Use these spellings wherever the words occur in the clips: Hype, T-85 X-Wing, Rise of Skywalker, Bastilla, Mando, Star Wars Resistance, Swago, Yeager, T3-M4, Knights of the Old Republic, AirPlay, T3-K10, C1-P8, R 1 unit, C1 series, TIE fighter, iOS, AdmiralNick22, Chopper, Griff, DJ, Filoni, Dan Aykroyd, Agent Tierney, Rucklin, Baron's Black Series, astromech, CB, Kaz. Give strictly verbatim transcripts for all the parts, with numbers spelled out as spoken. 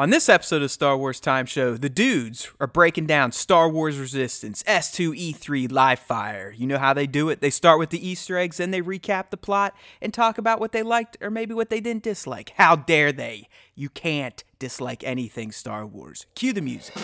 On this episode of Star Wars Time Show, the dudes are breaking down Star Wars Resistance, S two E three, live fire. You know how they do it? They start with the Easter eggs, then they recap the plot and talk about what they liked or maybe what they didn't dislike. How dare they? You can't dislike anything Star Wars. Cue the music.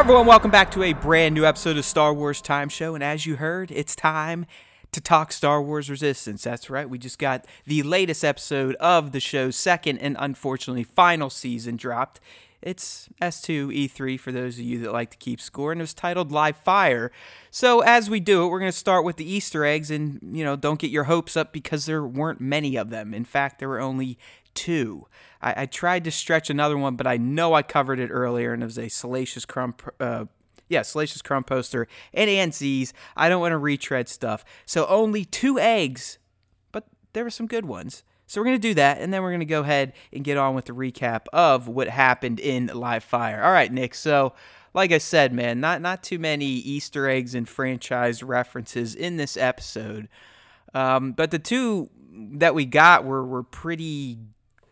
Everyone, welcome back to a brand new episode of Star Wars Time Show, and as you heard, it's time to talk Star Wars Resistance. That's right, we just got the latest episode of the show's second and unfortunately final season dropped. It's S two E three for those of you that like to keep score, and it was titled Live Fire. So as we do it, we're going to start with the Easter eggs, and, you know, don't get your hopes up because there weren't many of them. In fact, there were only two. I, I tried to stretch another one, but I know I covered it earlier, and it was a Salacious Crumb, uh, yeah, Salacious Crumb poster, and Anzi's. I don't want to retread stuff. So only two eggs, but there were some good ones. So we're going to do that, and then we're going to go ahead and get on with the recap of what happened in Live Fire. All right, Nick, so like I said, man, not, not too many Easter eggs and franchise references in this episode, um, but the two that we got were, were pretty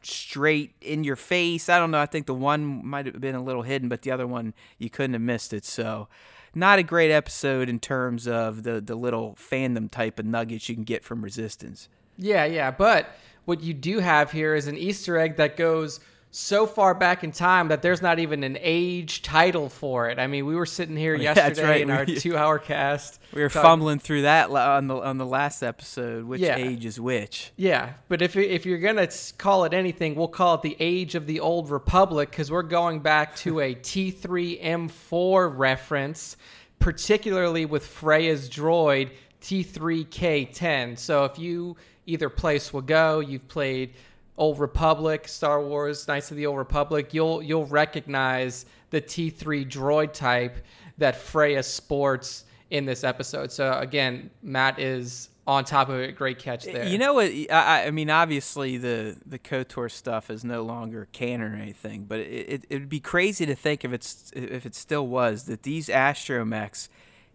straight in your face. I don't know. I think the one might have been a little hidden, but the other one, you couldn't have missed it. So not a great episode in terms of the, the little fandom type of nuggets you can get from Resistance. Yeah, yeah. But what you do have here is an Easter egg that goes so far back in time that there's not even an age title for it. I mean, we were sitting here oh, yesterday yeah, right. in our two-hour cast. We were talking, fumbling through that on the on the last episode, which yeah. age is which. Yeah, but if if you're going to call it anything, we'll call it the Age of the Old Republic, because we're going back to a T three M four reference, particularly with Freya's droid, T three K ten. So if you either play Swago, you've played Old Republic, Star Wars, Knights of the Old Republic, you'll you'll recognize the T three droid type that Freya sports in this episode. So again, Matt is on top of it. Great catch there. You know what? I, I mean, obviously the the KOTOR stuff is no longer canon or anything, but it it would be crazy to think if it's if it still was that these astromechs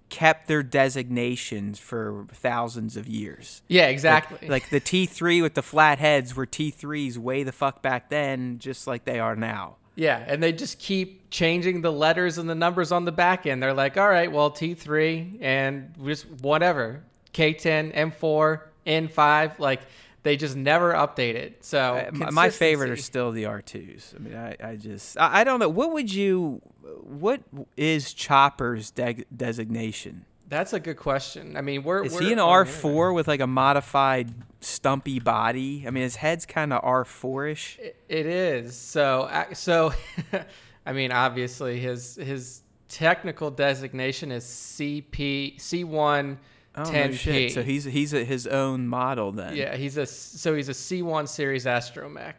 kept their designations for thousands of years. Yeah, exactly. Like, like the T three with the flat heads were T threes way the fuck back then, just like they are now. Yeah, and they just keep changing the letters and the numbers on the back end. They're like, all right, well, T three and just whatever, K ten, M four, N five, like they just never update it. So I, my favorite are still the R twos. I mean, I, I just, I, I don't know. What would you, what is Chopper's de- designation? That's a good question. I mean, we're is we're, he an R four with like a modified stumpy body? I mean, his head's kind of R four-ish. It, it is. So, so, I mean, obviously his his technical designation is C P C one. Oh, no shit. So he's he's a, his own model then. Yeah, he's a so he's a C one series astromech.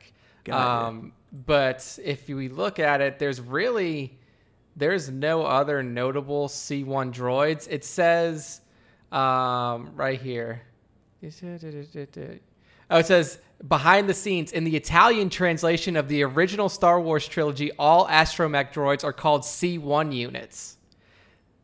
Got um, it. But if we look at it, there's really there's no other notable C one droids. It says um, right here. Oh, it says behind the scenes in the Italian translation of the original Star Wars trilogy, all astromech droids are called C one units.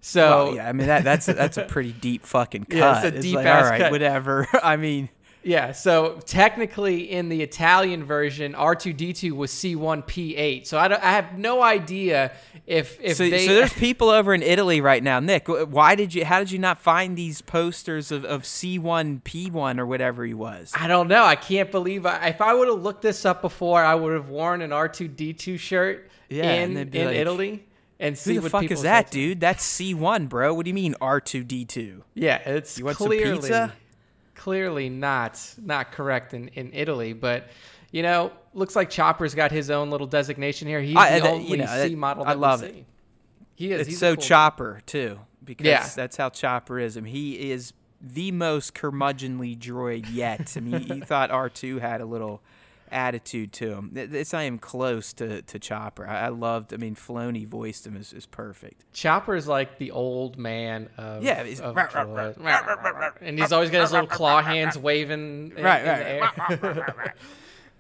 So well, yeah, I mean that that's a, that's a pretty deep fucking cut. Yeah, it's a deep it's like, ass all right, cut. Whatever. I mean, yeah. So technically, in the Italian version, R two D two was C one P eight. So I don't, I have no idea if if so, they. So there's people over in Italy right now, Nick. Why did you? How did you not find these posters of of C one P one or whatever he was? I don't know. I can't believe I, if I would have looked this up before, I would have worn an R two D two shirt. Yeah, in in like, Italy. And see who the fuck is that, dude? That's C one, bro. What do you mean R two D two? Yeah, it's you want clearly, some pizza? clearly not not correct in, in Italy. But, you know, looks like Chopper's got his own little designation here. He's I, the that, only you know, C that, model that I love it. See. He is. It's so cool Chopper, guy. too, because yeah. that's how Chopper is. I mean, he is the most curmudgeonly droid yet. I mean, you thought R two had a little attitude to him. It's not even close to, to Chopper. I, I loved, I mean, Filoni voiced him is, is perfect. Chopper is like the old man of, yeah, he's, of rah, rah, rah, rah, and he's always got his little claw hands waving in, right, right. in the air.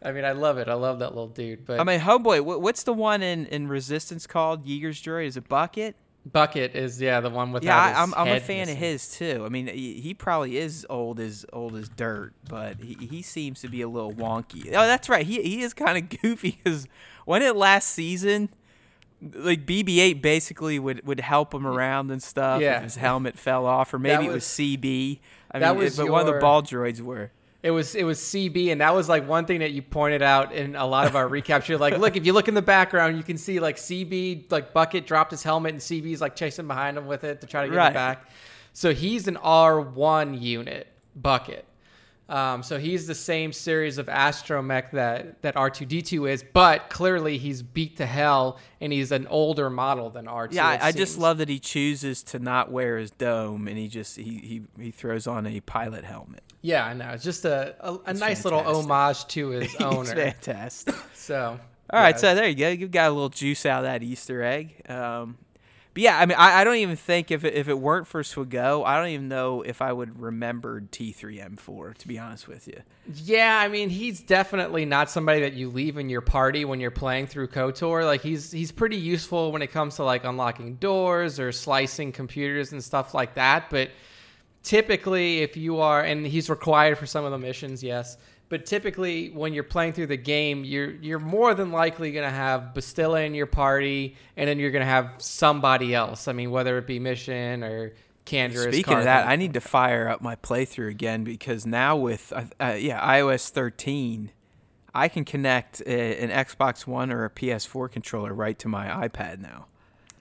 I mean, I love it. I love that little dude. But I mean, homeboy, what, what's the one in, in Resistance called? Yeager's droid? Is it Bucket? Bucket is, yeah, the one with yeah. His I'm, I'm head a fan of his too. I mean, he, he probably is old as old as dirt, but he, he seems to be a little wonky. Oh, that's right. He he is kind of goofy because when it last season, like B B eight basically would, would help him around and stuff. Yeah, if his helmet fell off, or maybe was, it was C B. I that mean, was it, but your... one of the ball droids were. It was it was C B, and that was like one thing that you pointed out in a lot of our recaps. You're like, look, if you look in the background, you can see like C B, like Bucket dropped his helmet, and C B's like chasing behind him with it to try to get right. it back. So he's an R one unit, Bucket. Um, so he's the same series of astromech that, that R two D two is, but clearly he's beat to hell, and he's an older model than R two. Yeah, I, I just love that he chooses to not wear his dome, and he just he he, he throws on a pilot helmet. Yeah, I know. It's just a, a, a nice fantastic. little homage to his owner. It's fantastic. So, all right, yeah. So there you go. You got a little juice out of that Easter egg. Um, but yeah, I mean, I, I don't even think if it, if it weren't for Swiggo, I don't even know if I would remember T three M four, to be honest with you. Yeah, I mean, he's definitely not somebody that you leave in your party when you're playing through KOTOR. Like, he's he's pretty useful when it comes to, like, unlocking doors or slicing computers and stuff like that. But typically, if you are, and he's required for some of the missions, yes, but typically when you're playing through the game, you're you're more than likely going to have Bastilla in your party, and then you're going to have somebody else. I mean, whether it be Mission or Candorous. Speaking Carthen. Of that, I need to fire up my playthrough again, because now with uh, uh, yeah iOS thirteen, I can connect a, an Xbox One or a P S four controller right to my iPad now.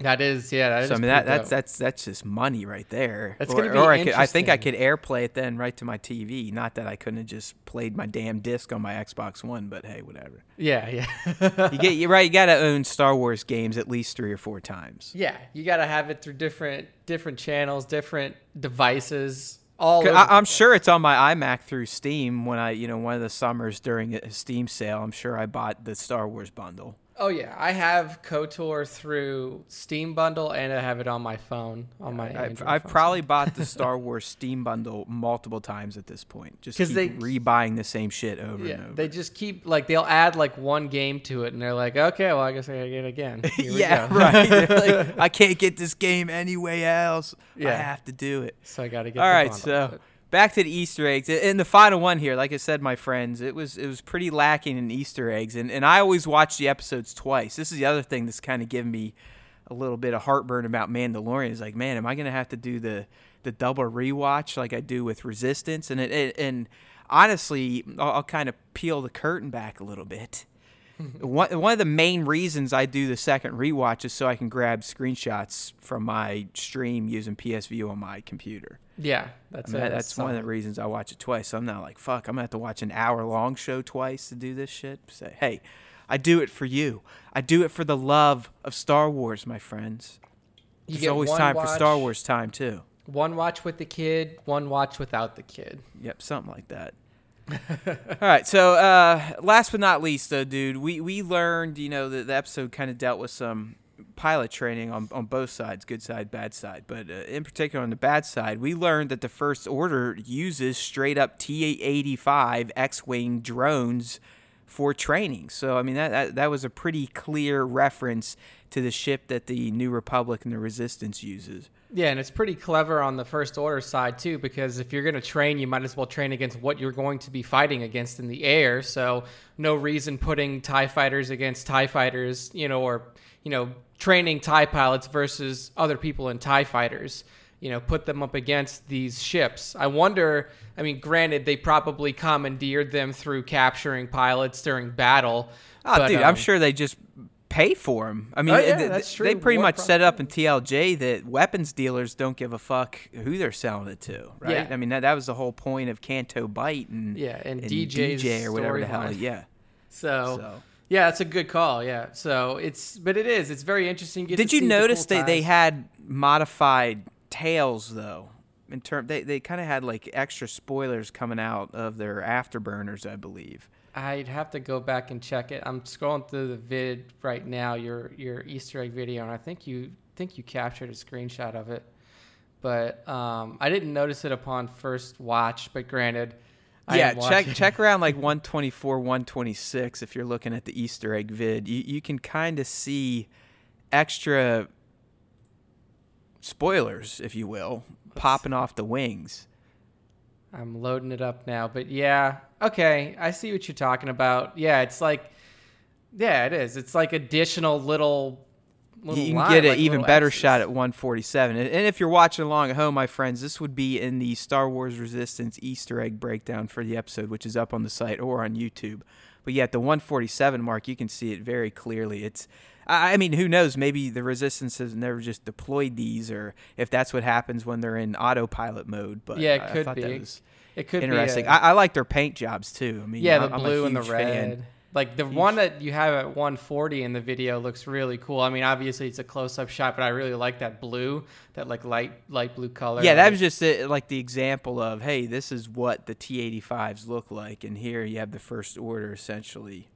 That is, yeah. That so is I mean, that, that's that's that's just money right there. That's going to be or interesting. I, could, I think I could AirPlay it then right to my T V. Not that I couldn't have just played my damn disc on my Xbox One, but hey, whatever. Yeah, yeah. you get you right. You got to own Star Wars games at least three or four times. Yeah, you got to have it through different different channels, different devices. All over I, I'm sure it's on my iMac through Steam. When I, you know, one of the summers during a Steam sale, I'm sure I bought the Star Wars bundle. Oh, yeah. I have KOTOR through Steam Bundle, and I have it on my phone. On my I've, I've phone probably phone. bought the Star Wars Steam Bundle multiple times at this point. Just keep they, rebuying the same shit over yeah, and over. They just keep, like, they'll add, like, one game to it, and they're like, okay, well, I guess I gotta get it again. Here yeah, we go. right. Like, I can't get this game anyway else. Yeah. I have to do it. So I gotta get it. All right, so... back to the Easter eggs. And the final one here, like I said, my friends, it was it was pretty lacking in Easter eggs. And, and I always watch the episodes twice. This is the other thing that's kind of given me a little bit of heartburn about Mandalorian. It's like, man, am I going to have to do the, the double rewatch like I do with Resistance? And, it, it, and honestly, I'll, I'll kind of peel the curtain back a little bit. One, one of the main reasons I do the second rewatch is so I can grab screenshots from my stream using P S View on my computer. Yeah, that's I mean, it. That's something. One of the reasons I watch it twice. So I'm not like, fuck, I'm going to have to watch an hour-long show twice to do this shit. Say, hey, I do it for you. I do it for the love of Star Wars, my friends. You There's always time watch, for Star Wars time, too. One watch with the kid, one watch without the kid. Yep, something like that. All right, so uh, last but not least, though, dude, we, we learned, you know, that the episode kind of dealt with some pilot training on, on both sides, good side, bad side. But uh, in particular, on the bad side, we learned that the First Order uses straight-up T eighty-five X-Wing drones for training. So, I mean, that, that that was a pretty clear reference to the ship that the New Republic and the Resistance uses. Yeah, and it's pretty clever on the First Order side, too, because if you're going to train, you might as well train against what you're going to be fighting against in the air. So no reason putting TIE fighters against TIE fighters, you know, or, you know, training TIE pilots versus other people in TIE fighters, you know, put them up against these ships. I wonder, I mean, granted, they probably commandeered them through capturing pilots during battle. Oh, but, dude, um, I'm sure they just... pay for them. I mean, oh, yeah, th- that's true. They pretty War much problem. set up in T L J that weapons dealers don't give a fuck who they're selling it to, right? Yeah. I mean, that, that was the whole point of Canto Bite and, yeah, and, and D J or whatever the hell. Line. Yeah. So, so, yeah, that's a good call. Yeah. So it's, but it is, it's very interesting. You Did you notice the they, they had modified tails, though? in term they they kind of had like extra spoilers coming out of their afterburners, I believe. I'd have to go back and check it. I'm scrolling through the vid right now, your your Easter egg video, and I think you think you captured a screenshot of it. But um, I didn't notice it upon first watch. But granted, I yeah, check it. check around like one twenty-four, one twenty-six if you're looking at the Easter egg vid. You you can kind of see extra spoilers, if you will, Let's popping see. off the wings. I'm loading it up now, but yeah, okay, I see what you're talking about. Yeah, it's like, yeah, it is. It's like additional little. little you can line, get an like even better extras. shot at one forty-seven, and if you're watching along at home, my friends, this would be in the Star Wars Resistance Easter egg breakdown for the episode, which is up on the site or on YouTube. But yeah, at the one forty-seven mark, you can see it very clearly. It's, I mean, who knows? Maybe the Resistance has never just deployed these, or if that's what happens when they're in autopilot mode. But yeah, it could I thought be. That was it could interesting. Be a, I, I like their paint jobs too. I mean, yeah, the I'm blue and the red. Fan. Like the huge. one that you have at one forty in the video looks really cool. I mean, obviously it's a close-up shot, but I really like that blue, that like light, light blue color. Yeah, that was just it, like the example of, hey, this is what the T eighty-fives look like, and here you have the First Order essentially.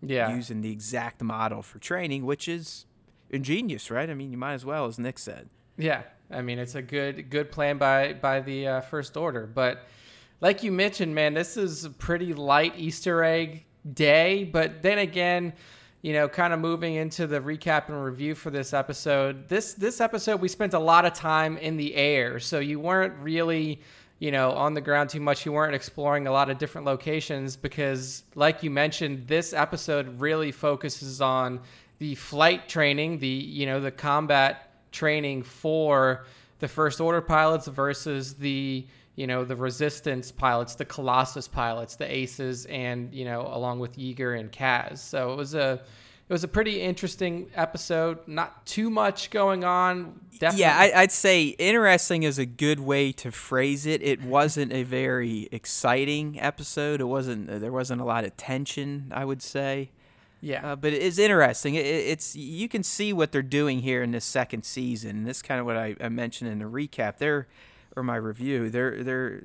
Yeah, using the exact model for training, which is ingenious, right? I mean, you might as well, as Nick said. Yeah, I mean, it's a good good plan by by the uh, First Order. But like you mentioned, man, this is a pretty light Easter egg day. But then again, you know, kind of moving into the recap and review for this episode. This this episode, we spent a lot of time in the air, so you weren't really, you know, on the ground too much. You weren't exploring a lot of different locations because, like you mentioned, this episode really focuses on the flight training, the, you know, the combat training for the First Order pilots versus the, you know, the Resistance pilots, the Colossus pilots, the Aces, and, you know, along with Yeager and Kaz. So it was a It was a pretty interesting episode. Not too much going on. Definitely. Yeah, I, I'd say interesting is a good way to phrase it. It wasn't a very exciting episode. It wasn't. There wasn't a lot of tension, I would say. Yeah, uh, but it is interesting. It, it's you can see what they're doing here in this second season. That's kind of what I, I mentioned in the recap. They're or my review. They're they're.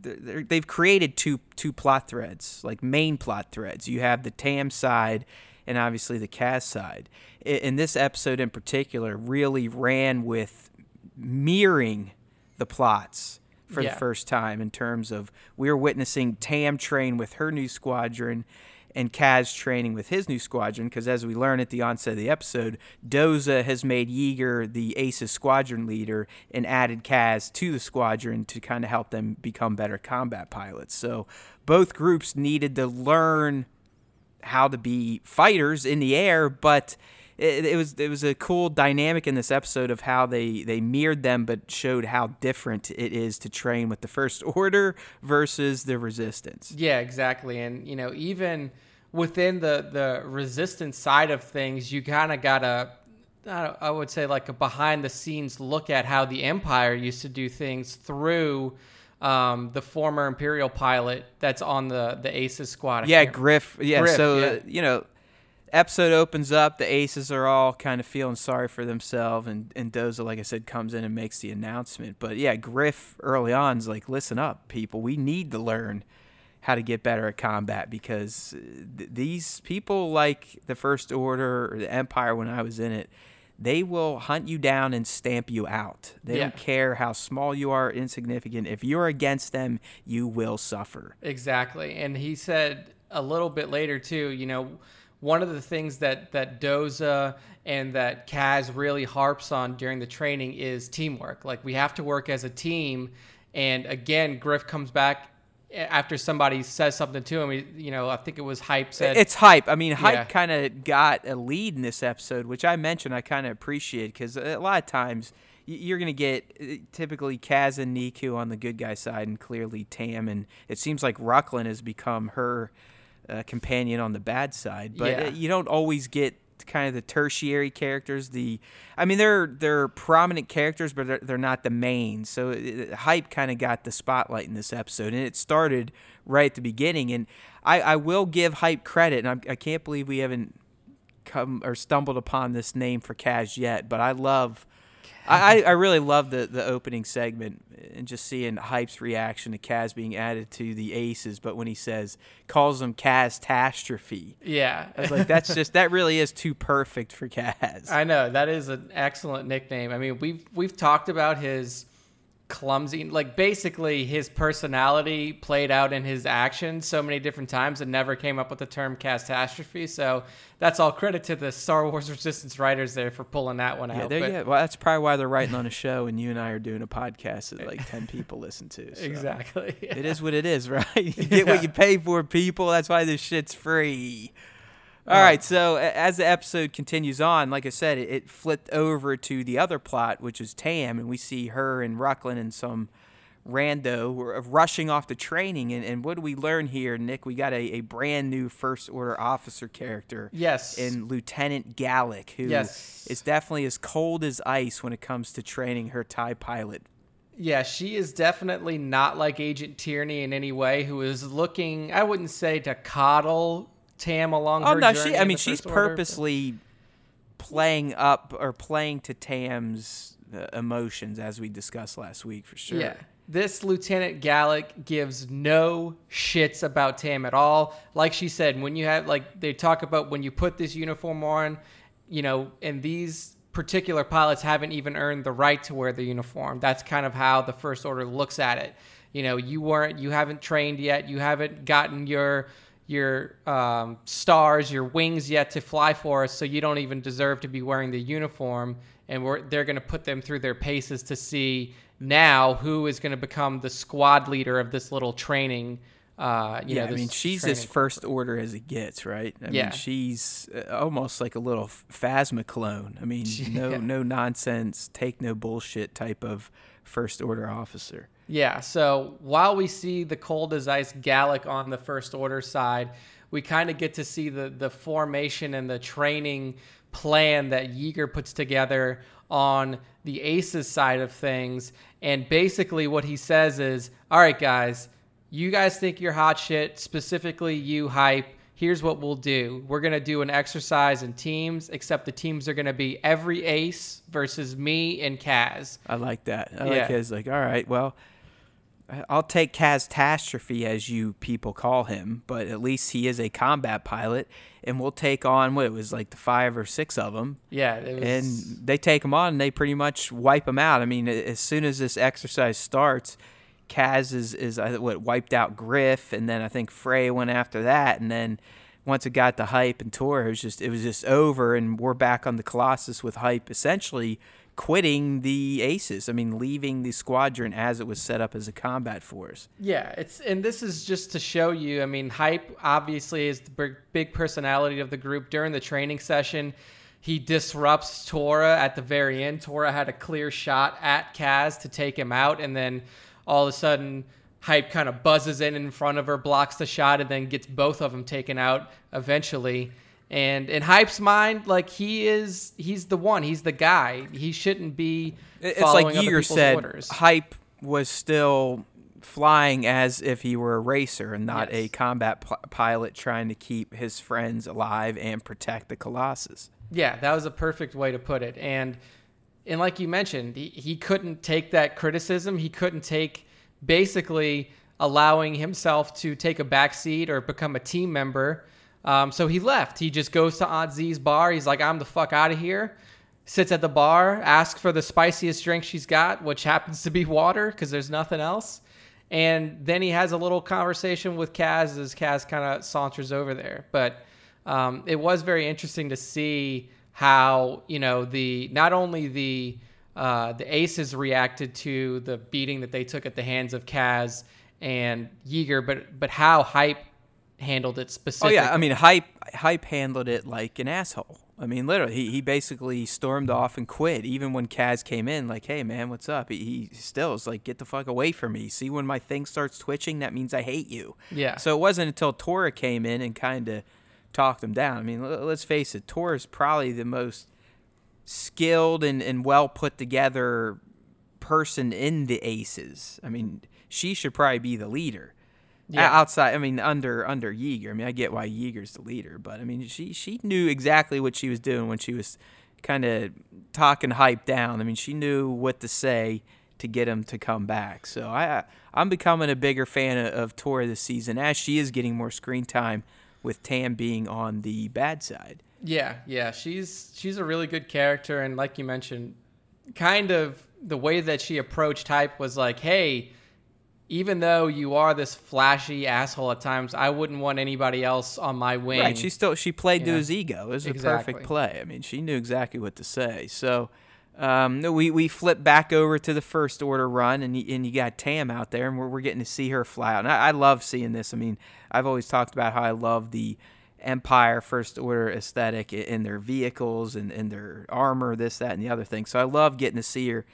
They're, they've created two two plot threads, like main plot threads. You have the Tam side and obviously the Kaz side. In this episode in particular, really ran with mirroring the plots for yeah. the first time in terms of we're witnessing Tam train with her new squadron and Kaz training with his new squadron, because as we learn at the onset of the episode, Doza has made Yeager the Ace's squadron leader and added Kaz to the squadron to kind of help them become better combat pilots. So both groups needed to learn how to be fighters in the air, but it, it was it was a cool dynamic in this episode of how they they mirrored them but showed how different it is to train with the First Order versus the Resistance. Yeah, exactly. And you know, even within the the Resistance side of things, you kind of got a I would say like a behind the scenes look at how the Empire used to do things through Um, the former Imperial pilot that's on the, the Aces squad. I yeah, Griff. Yeah, Griff, so, yeah. Uh, you know, episode opens up. The Aces are all kind of feeling sorry for themselves. And, and Doza, like I said, comes in and makes the announcement. But, yeah, Griff early on is like, listen up, people. We need to learn how to get better at combat because th- these people like the First Order or the Empire when I was in it, they will hunt you down and stamp you out. They yeah. don't care how small you are, insignificant. If you're against them, you will suffer. Exactly. And he said a little bit later, too, you know, one of the things that, that Doza and that Kaz really harps on during the training is teamwork. Like, we have to work as a team. And, again, Griff comes back after somebody says something to him, you know, I think it was Hype said. It's Hype. I mean, Hype yeah. kind of got a lead in this episode, which I mentioned I kind of appreciate because a lot of times you're going to get typically Kaz and Niku on the good guy side and clearly Tam. And it seems like Rucklin has become her uh, companion on the bad side. But yeah. you don't always get kind of the tertiary characters. The I mean, they're they're prominent characters, but they're, they're not the main. So it, Hype kind of got the spotlight in this episode, and it started right at the beginning. And I, I will give Hype credit, and I'm, I can't believe we haven't come or stumbled upon this name for Kaz yet. But I love I, I really love the, the opening segment and just seeing Hype's reaction to Kaz being added to the Aces, but when he says, calls him Kaz-tastrophe. Yeah. I was like, that's just, that really is too perfect for Kaz. I know. That is an excellent nickname. I mean, we've, we've talked about his clumsy, like basically his personality played out in his actions so many different times and never came up with the term catastrophe. So that's all credit to the Star Wars Resistance writers there for pulling that one yeah, out. But, yeah, well, that's probably why they're writing on a show and you and I are doing a podcast that like ten people listen to. So. Exactly. Yeah. It is what it is, right? You get yeah. what you pay for, people. That's why this shit's free. All yeah. right, so as the episode continues on, like I said, it, it flipped over to the other plot, which is Tam, and we see her and Rucklin and some rando rushing off to training. And, and what do we learn here, Nick? We got a, a brand new First Order officer character. Yes. In Lieutenant Gallek, who yes. is definitely as cold as ice when it comes to training her TIE pilot. Yeah, she is definitely not like Agent Tierney in any way, who is looking, I wouldn't say to coddle Tam along oh, her no, journey. She, I mean, she's purposely order. playing up or playing to Tam's uh, emotions, as we discussed last week, for sure. Yeah. This Lieutenant Gallek gives no shits about Tam at all. Like she said, when you have, like, they talk about when you put this uniform on, you know, and these particular pilots haven't even earned the right to wear the uniform. That's kind of how the First Order looks at it. You know, you weren't, you haven't trained yet, you haven't gotten your... your um, stars, your wings yet to fly for us, so you don't even deserve to be wearing the uniform. And we're, they're going to put them through their paces to see now who is going to become the squad leader of this little training. Uh, you yeah, know, I mean, she's as First Order as it gets, right? I yeah. mean, she's almost like a little Phasma clone. I mean, no, yeah. no nonsense, take no bullshit type of First Order officer. Yeah, so while we see the cold as ice Gallek on the First Order side, we kind of get to see the, the formation and the training plan that Yeager puts together on the Aces side of things. And basically what he says is, all right, guys, you guys think you're hot shit, specifically you, Hype. Here's what we'll do. We're going to do an exercise in teams, except the teams are going to be every ace versus me and Kaz. I like that. I yeah. like Kaz. Like, all right, well... I'll take Kaz-tastrophe, as you people call him, but at least he is a combat pilot, and we'll take on, what, it was like the five or six of them. Yeah. It was... And they take him on, and they pretty much wipe him out. I mean, as soon as this exercise starts, Kaz is, is what, wiped out Griff, and then I think Frey went after that, and then once it got to Hype and Tora, it was just, it was just over, and we're back on the Colossus with Hype, essentially quitting the Aces. I mean, leaving the squadron as it was set up as a combat force. Yeah, it's and this is just to show you, I mean, Hype obviously is the big personality of the group. During the training session, he disrupts Tora at the very end. Tora had a clear shot at Kaz to take him out, and then all of a sudden, Hype kind of buzzes in in front of her, blocks the shot, and then gets both of them taken out eventually. And in Hype's mind, like, he is, he's the one, he's the guy. He shouldn't be following other people's orders. It's like Yeager said, orders. Hype was still flying as if he were a racer and not yes. a combat p- pilot trying to keep his friends alive and protect the Colossus. Yeah, that was a perfect way to put it. And and like you mentioned, he, he couldn't take that criticism. He couldn't take basically allowing himself to take a backseat or become a team member. Um, so he left. He just goes to Anzi's bar. He's like, I'm the fuck out of here. Sits at the bar, asks for the spiciest drink she's got, which happens to be water because there's nothing else. And then he has a little conversation with Kaz as Kaz kind of saunters over there. But um, it was very interesting to see how, you know, the not only the uh, the Aces reacted to the beating that they took at the hands of Kaz and Yeager, but but how Hype handled it specifically. Oh yeah, I mean, Hype Hype handled it like an asshole. I mean, literally, he, he basically stormed off and quit. Even when Kaz came in, like, hey, man, what's up? He, he still is like, get the fuck away from me. See, when my thing starts twitching, that means I hate you. Yeah. So it wasn't until Tora came in and kind of talked him down. I mean, l- let's face it, Tora's probably the most skilled and, and well-put-together person in the Aces. I mean, she should probably be the leader. Yeah. Outside, I mean, under under Yeager. I mean, I get why Yeager's the leader, but I mean, she she knew exactly what she was doing when she was kind of talking Hype down. I mean, she knew what to say to get him to come back. So I, I'm becoming a bigger fan of, of Tora this season, as she is getting more screen time with Tam being on the bad side. Yeah, yeah. She's she's a really good character. And like you mentioned, kind of the way that she approached Hype was like, hey, even though you are this flashy asshole at times, I wouldn't want anybody else on my wing. Right. She still she played to his ego. It was exactly. a perfect play. I mean, she knew exactly what to say. So um, we we flip back over to the First Order run, and you, and you got Tam out there, and we're we're getting to see her fly out. And I, I love seeing this. I mean, I've always talked about how I love the Empire First Order aesthetic in their vehicles and in their armor, this, that, and the other thing. So I love getting to see her.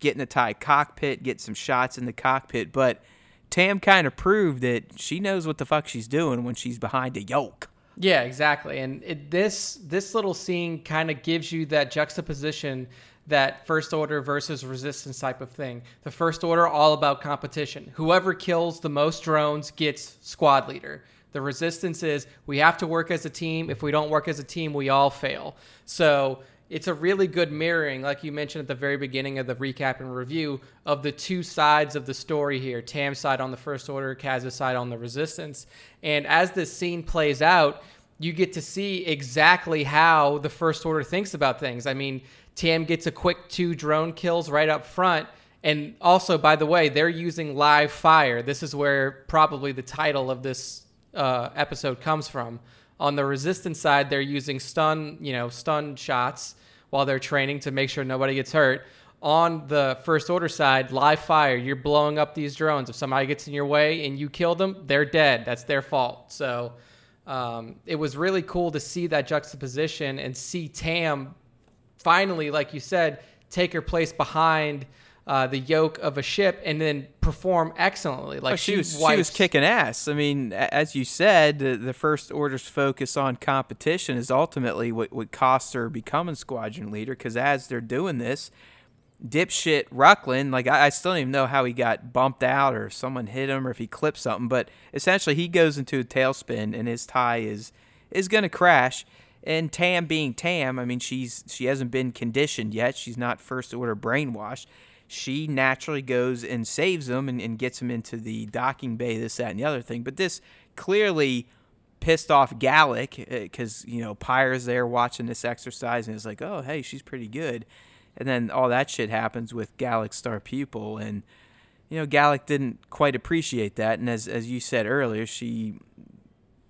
Get in the TIE cockpit, get some shots in the cockpit, but Tam kind of proved that she knows what the fuck she's doing when she's behind a yoke. Yeah, exactly. And it, this this little scene kind of gives you that juxtaposition, that First Order versus Resistance type of thing. The First Order, all about competition. Whoever kills the most drones gets squad leader. The Resistance is, we have to work as a team. If we don't work as a team, we all fail. So it's a really good mirroring, like you mentioned at the very beginning of the recap and review, of the two sides of the story here. Tam's side on the First Order, Kaz's side on the Resistance. And as this scene plays out, you get to see exactly how the First Order thinks about things. I mean, Tam gets a quick two drone kills right up front. And also, by the way, they're using live fire. This is where probably the title of this uh, episode comes from. On the Resistance side, they're using stun, you know, stun shots while they're training to make sure nobody gets hurt. On the First Order side, live fire. You're blowing up these drones. If somebody gets in your way and you kill them, they're dead. That's their fault. So um, it was really cool to see that juxtaposition and see Tam finally, like you said, take her place behind Uh, the yoke of a ship and then perform excellently. Like oh, she, she was, she was kicking ass. I mean, as you said, the, the First Order's focus on competition is ultimately what, what costs her becoming squadron leader. Because as they're doing this, dipshit Rucklin, like I, I still don't even know how he got bumped out or someone hit him or if he clipped something, but essentially he goes into a tailspin and his TIE is is going to crash. And Tam being Tam, I mean, she's she hasn't been conditioned yet. She's not First Order brainwashed. She naturally goes and saves him and, and gets him into the docking bay, this, that, and the other thing. But this clearly pissed off Gallek because, you know, Pyre's there watching this exercise and is like, oh, hey, she's pretty good. And then all that shit happens with Gallek's star pupil. And, you know, Gallek didn't quite appreciate that. And as, as you said earlier, she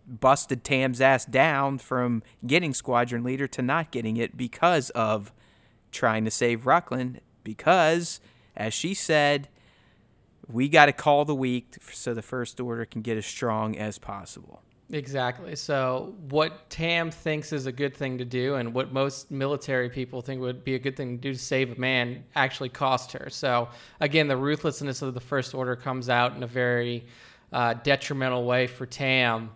busted Tam's ass down from getting squadron leader to not getting it because of trying to save Rucklin. Because, as she said, we got to call the weak so the First Order can get as strong as possible. Exactly. So what Tam thinks is a good thing to do and what most military people think would be a good thing to do to save a man actually cost her. So, again, the ruthlessness of the First Order comes out in a very uh, detrimental way for Tam.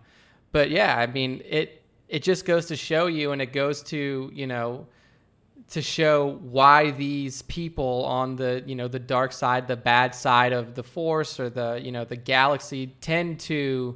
But, yeah, I mean, it, it just goes to show you and it goes to, you know, to show why these people on the, you know, the dark side, the bad side of the Force or the, you know, the galaxy tend to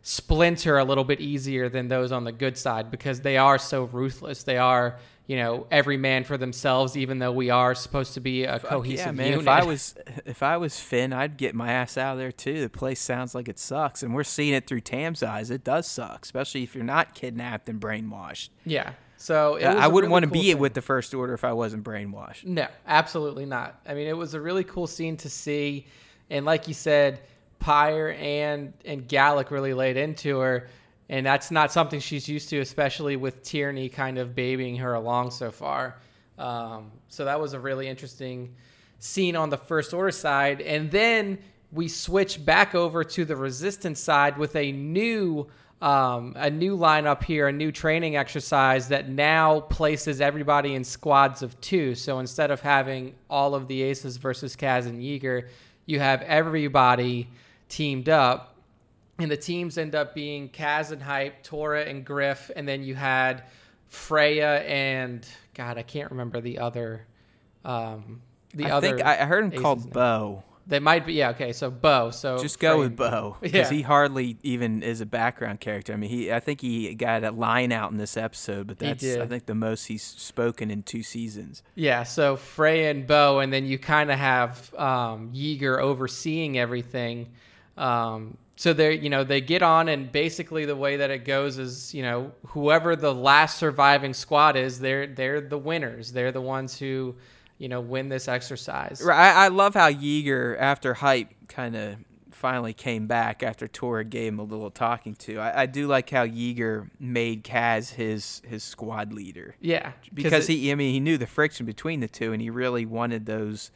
splinter a little bit easier than those on the good side because they are so ruthless. They are, you know, every man for themselves, even though we are supposed to be a cohesive yeah, man, unit. If I was, if I was Finn, I'd get my ass out of there too. The place sounds like it sucks. And we're seeing it through Tam's eyes. It does suck, especially if you're not kidnapped and brainwashed. Yeah. So it was I wouldn't really want to cool be it with the First Order if I wasn't brainwashed. No, absolutely not. I mean, it was a really cool scene to see. And like you said, Pyre and, and Gallek really laid into her. And that's not something she's used to, especially with Tierney kind of babying her along so far. Um, so that was a really interesting scene on the First Order side. And then we switch back over to the Resistance side with a new Um, a new lineup here, a new training exercise that now places everybody in squads of two. So instead of having all of the aces versus Kaz and Yeager, you have everybody teamed up. And the teams end up being Kaz and Hype, Tora and Griff, and then you had Freya and, God, I can't remember the other. Um, the I other think I heard him called Bo. They might be, yeah, okay, so Bo. So just go Frey, with Bo, because yeah. he hardly even is a background character. I mean, he I think he got a line out in this episode, but that's, I think, the most he's spoken in two seasons. Yeah, so Frey and Bo, and then you kind of have um, Yeager overseeing everything. Um, so they, you know, they get on, and basically the way that it goes is, you know, whoever the last surviving squad is, they're they're the winners. They're the ones who, you know, win this exercise. Right. I, I love how Yeager, after Hype, kind of finally came back after Tora gave him a little talking to. I, I do like how Yeager made Kaz his his squad leader. Yeah, because it, he, I mean, he knew the friction between the two, and he really wanted those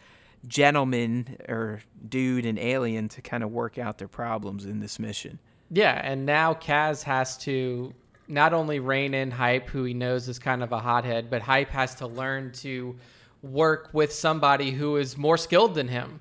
gentleman or dude and alien to kind of work out their problems in this mission. Yeah, and now Kaz has to not only rein in Hype, who he knows is kind of a hothead, but Hype has to learn to work with somebody who is more skilled than him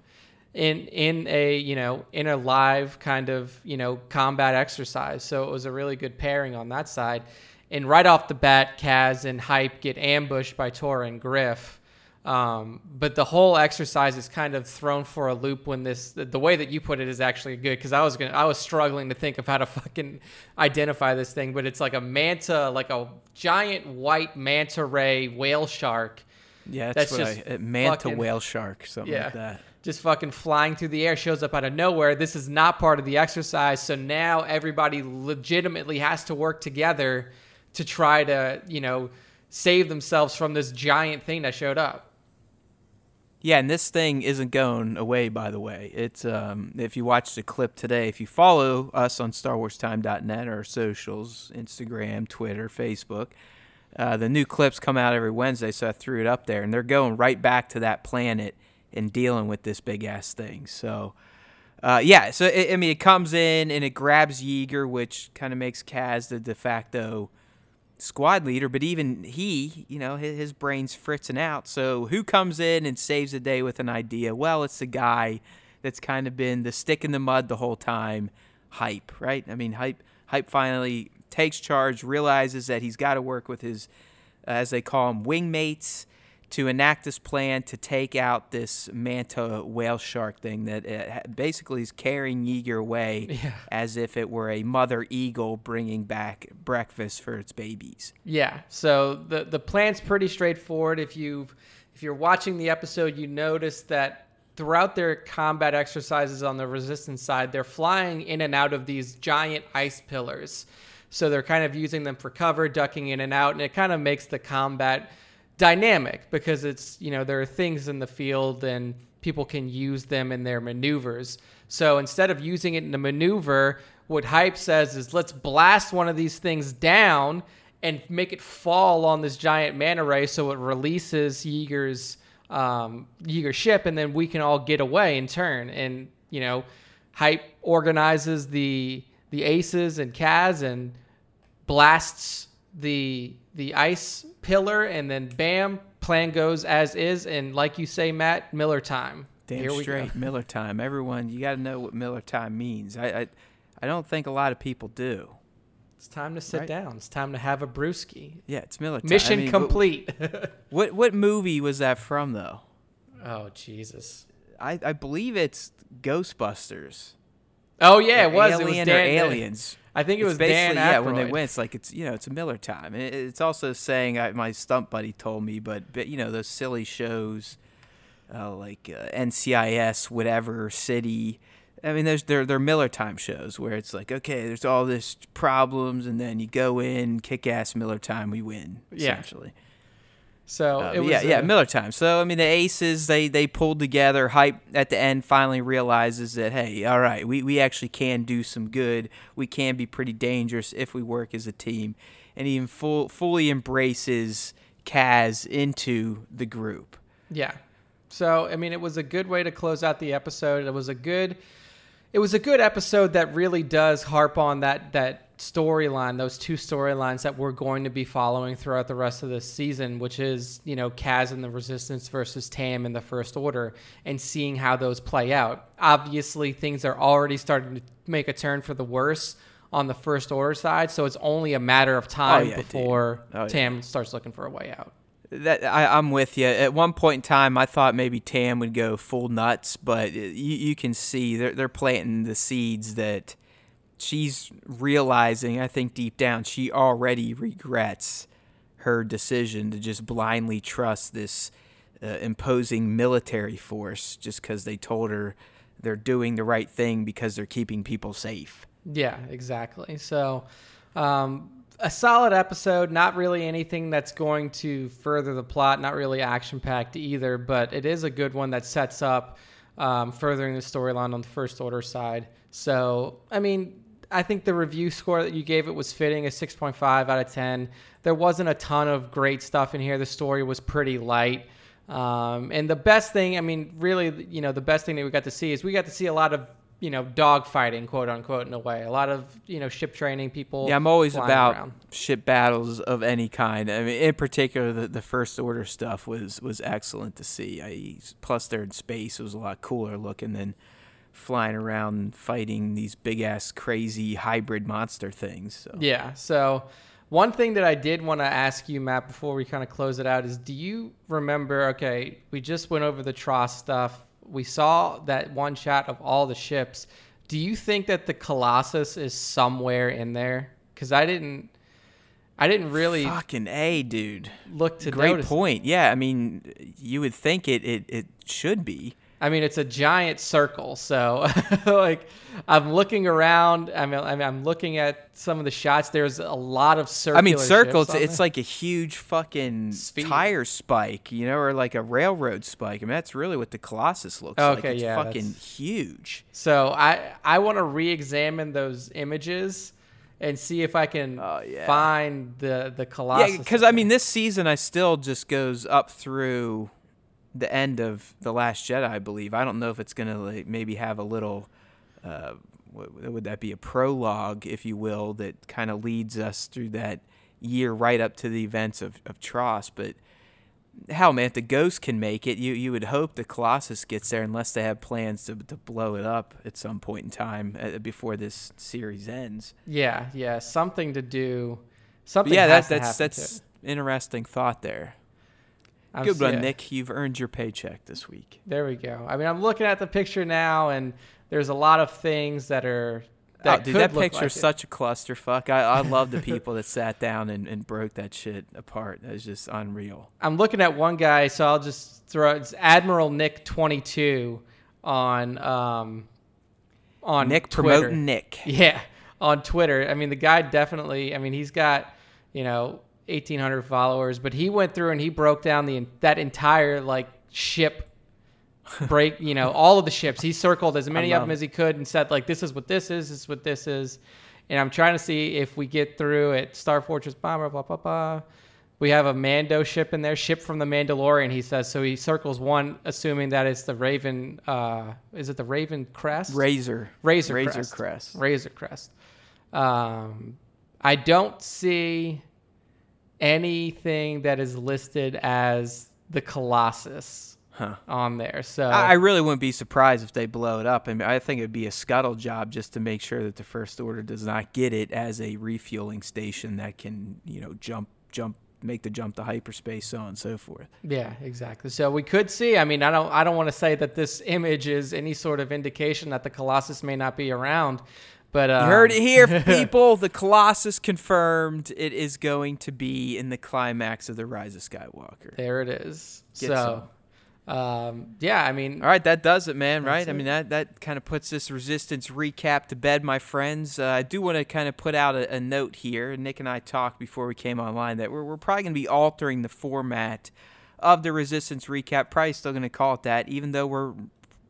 in in a, you know, in a live kind of, you know, combat exercise. So it was a really good pairing on that side. And right off the bat, Kaz and Hype get ambushed by Tora and Griff. Um, but the whole exercise is kind of thrown for a loop when this, the, the way that you put it is actually good. Cause I was going to, I was struggling to think of how to fucking identify this thing, but it's like a manta, like a giant white manta ray whale shark. Yeah. That's, that's just I, manta fucking, whale shark, something yeah, like that. Just fucking flying through the air, shows up out of nowhere. This is not part of the exercise. So now everybody legitimately has to work together to try to, you know, save themselves from this giant thing that showed up. Yeah, and this thing isn't going away, by the way. It's um, if you watch the clip today, if you follow us on star wars time dot net or socials, Instagram, Twitter, Facebook, uh, the new clips come out every Wednesday, so I threw it up there. And they're going right back to that planet and dealing with this big-ass thing. So, uh, yeah, so, it, I mean, it comes in and it grabs Yeager, which kind of makes Kaz the de facto squad leader, but even he, you know, his, his brain's fritzing out. So who comes in and saves the day with an idea? Well, it's the guy that's kind of been the stick in the mud the whole time, Hype, right? I mean, Hype Hype finally takes charge, realizes that he's got to work with his, uh, as they call him, wingmates to enact this plan to take out this manta whale shark thing that uh, basically is carrying Yeager away yeah. as if it were a mother eagle bringing back breakfast for its babies. Yeah, so the the plan's pretty straightforward. If you've if you're watching the episode, you notice that throughout their combat exercises on the resistance side, they're flying in and out of these giant ice pillars. So they're kind of using them for cover, ducking in and out, and it kind of makes the combat dynamic, because it's, you know, there are things in the field and people can use them in their maneuvers. So instead of using it in a maneuver, what Hype says is, let's blast one of these things down and make it fall on this giant manta ray so it releases Yeager's um Yeager's ship, and then we can all get away in turn. And, you know, Hype organizes the the aces and Kaz and blasts the the ice pillar, and then bam, plan goes as is. And like you say, Matt, Miller time. Damn Here we straight go. Miller time. Everyone, you got to know what Miller time means. I, I I don't think a lot of people do. It's time to sit right? down. It's time to have a brewski. Yeah, it's Miller time. Mission I mean, complete. What, what what movie was that from, though? Oh, Jesus. I, I believe it's Ghostbusters. Oh, yeah, it was. Alien it was Dan, or Aliens. I think it was Dan Aykroyd. Yeah, when they win, it's like, it's, you know, it's a Miller time. And it's also saying, I, my stump buddy told me, but, but you know, those silly shows uh, like uh, N C I S, whatever, City. I mean, there's they're, they're Miller time shows where it's like, okay, there's all this problems, and then you go in, kick-ass Miller time, we win, yeah. essentially. So uh, it was yeah, a- yeah, Miller time. So, I mean, the aces, they, they pulled together. Hype at the end finally realizes that, hey, all right, we, we actually can do some good. We can be pretty dangerous if we work as a team. And he full, fully embraces Kaz into the group. Yeah. So, I mean, it was a good way to close out the episode. It was a good it was a good episode that really does harp on that that storyline, those two storylines that we're going to be following throughout the rest of this season, which is, you know, Kaz and the Resistance versus Tam and the First Order, and seeing how those play out. Obviously, things are already starting to make a turn for the worse on the First Order side, so it's only a matter of time oh, yeah, before oh, yeah. Tam starts looking for a way out. That I, I'm with you. At one point in time, I thought maybe Tam would go full nuts, but you, you can see they're, they're planting the seeds that she's realizing, I think deep down, she already regrets her decision to just blindly trust this uh, imposing military force just because they told her they're doing the right thing because they're keeping people safe. Yeah, exactly. So, um, a solid episode, not really anything that's going to further the plot, not really action-packed either, but it is a good one that sets up um, furthering the storyline on the First Order side. So, I mean, I think the review score that you gave it was fitting, a six point five out of ten. There wasn't a ton of great stuff in here. The story was pretty light. Um, and the best thing, I mean, really, you know, the best thing that we got to see is we got to see a lot of, you know, dogfighting, quote unquote, in a way. A lot of, you know, ship training people. Yeah, I'm always about around. Ship battles of any kind. I mean, in particular, the, the First Order stuff was, was excellent to see. I, plus, they're in space. It was a lot cooler looking than flying around and fighting these big-ass, crazy hybrid monster things. So. Yeah, so one thing that I did want to ask you, Matt, before we kind of close it out is, do you remember, okay, we just went over the Trost stuff. We saw that one shot of all the ships. Do you think that the Colossus is somewhere in there? Because I didn't, I didn't really fucking A, dude. Look to great notice. Point. Yeah, I mean, you would think it, it, it should be. I mean, it's a giant circle. So, like, I'm looking around. I mean, I mean, I'm looking at some of the shots. There's a lot of circular. I mean, circle. It's, it's like a huge fucking Speed. tire spike, you know, or like a railroad spike. I mean, that's really what the Colossus looks okay, like. It's yeah, fucking that's... huge. So I, I want to re-examine those images and see if I can oh, yeah. find the the Colossus. Yeah, because I mean, this season I still just goes up through the end of The Last Jedi, I believe. I don't know if it's going to like maybe have a little, uh, what, would that be a prologue, if you will, that kind of leads us through that year right up to the events of, of Trost. But hell, man, if the Ghost can make it, you, you would hope the Colossus gets there unless they have plans to, to blow it up at some point in time uh, before this series ends. Yeah, yeah, something to do. Something yeah, has that, to that's, that's to interesting thought there. I'm Good one, it. Nick. You've earned your paycheck this week. There we go. I mean, I'm looking at the picture now, and there's a lot of things that are that oh, dude, could that look picture like is it. Such a clusterfuck. I, I love the people that sat down and, and broke that shit apart. That was just unreal. I'm looking at one guy, so I'll just throw it's Admiral Nick twenty-two on um on Nick Twitter. Promoting Nick. Yeah, on Twitter. I mean, the guy definitely. I mean, he's got you know. eighteen hundred followers, but he went through and he broke down the that entire like ship break, you know, all of the ships. He circled as many of them as he could and said like, this is what this is, this is what this is. And I'm trying to see if we get through it. Star Fortress Bomber, blah, blah, blah. We have a Mando ship in there, ship from the Mandalorian, he says. So he circles one, assuming that it's the Raven, uh, is it the Raven Crest? Razor. Razor, Razor Crest. Crest. Razor Crest. Um, I don't see anything that is listed as the Colossus huh. on there. So I really wouldn't be surprised if they blow it up. I mean, I think it'd be a scuttle job just to make sure that the First Order does not get it as a refueling station that can, you know, jump, jump, make the jump to hyperspace, so on and so forth. Yeah, exactly. So we could see, I mean, I don't, I don't want to say that this image is any sort of indication that the Colossus may not be around. But, um, you heard it here, people. The Colossus confirmed. It is going to be in the climax of The Rise of Skywalker. There it is. Get so, um, yeah, I mean. All right, that does it, man, right? It. I mean, that, that kind of puts this Resistance recap to bed, my friends. Uh, I do want to kind of put out a, a note here. Nick and I talked before we came online that we're, we're probably going to be altering the format of the Resistance recap. Probably still going to call it that, even though we're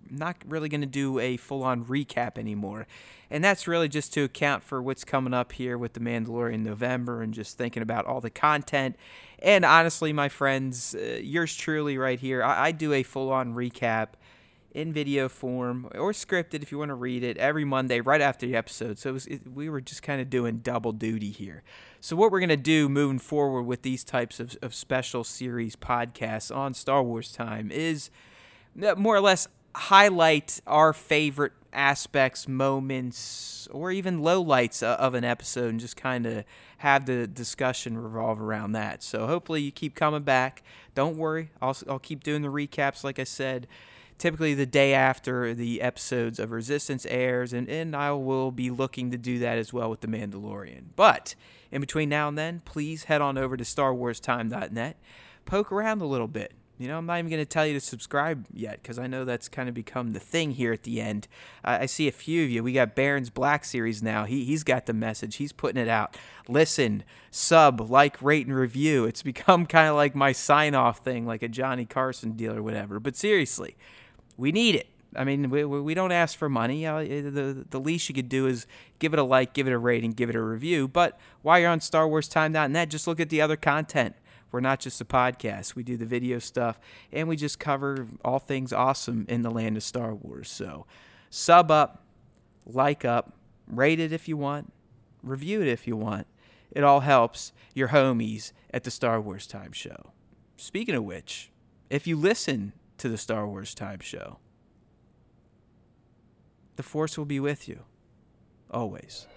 not really going to do a full-on recap anymore. And that's really just to account for what's coming up here with The Mandalorian in November and just thinking about all the content. And honestly, my friends, uh, yours truly right here, I, I do a full-on recap in video form or scripted if you want to read it every Monday right after the episode. So it was, it, we were just kind of doing double duty here. So what we're going to do moving forward with these types of, of special series podcasts on Star Wars Time is more or less highlight our favorite aspects, moments, or even lowlights of an episode and just kind of have the discussion revolve around that. So hopefully you keep coming back. Don't worry. I'll, I'll keep doing the recaps, like I said, typically the day after the episodes of Resistance airs, and, and I will be looking to do that as well with The Mandalorian. But in between now and then, please head on over to star wars time dot net. Poke around a little bit. You know, I'm not even going to tell you to subscribe yet because I know that's kind of become the thing here at the end. Uh, I see a few of you. We got Baron's Black Series now. He, he's got the message. He's putting it out. Listen, sub, like, rate, and review. It's become kind of like my sign-off thing, like a Johnny Carson deal or whatever. But seriously, we need it. I mean, we we don't ask for money. Uh, the, the least you could do is give it a like, give it a rating, give it a review. But while you're on star wars time dot net, just look at the other content. We're not just a podcast. We do the video stuff, and we just cover all things awesome in the land of Star Wars. So sub up, like up, rate it if you want, review it if you want. It all helps your homies at the Star Wars Time Show. Speaking of which, if you listen to the Star Wars Time Show, the Force will be with you, always.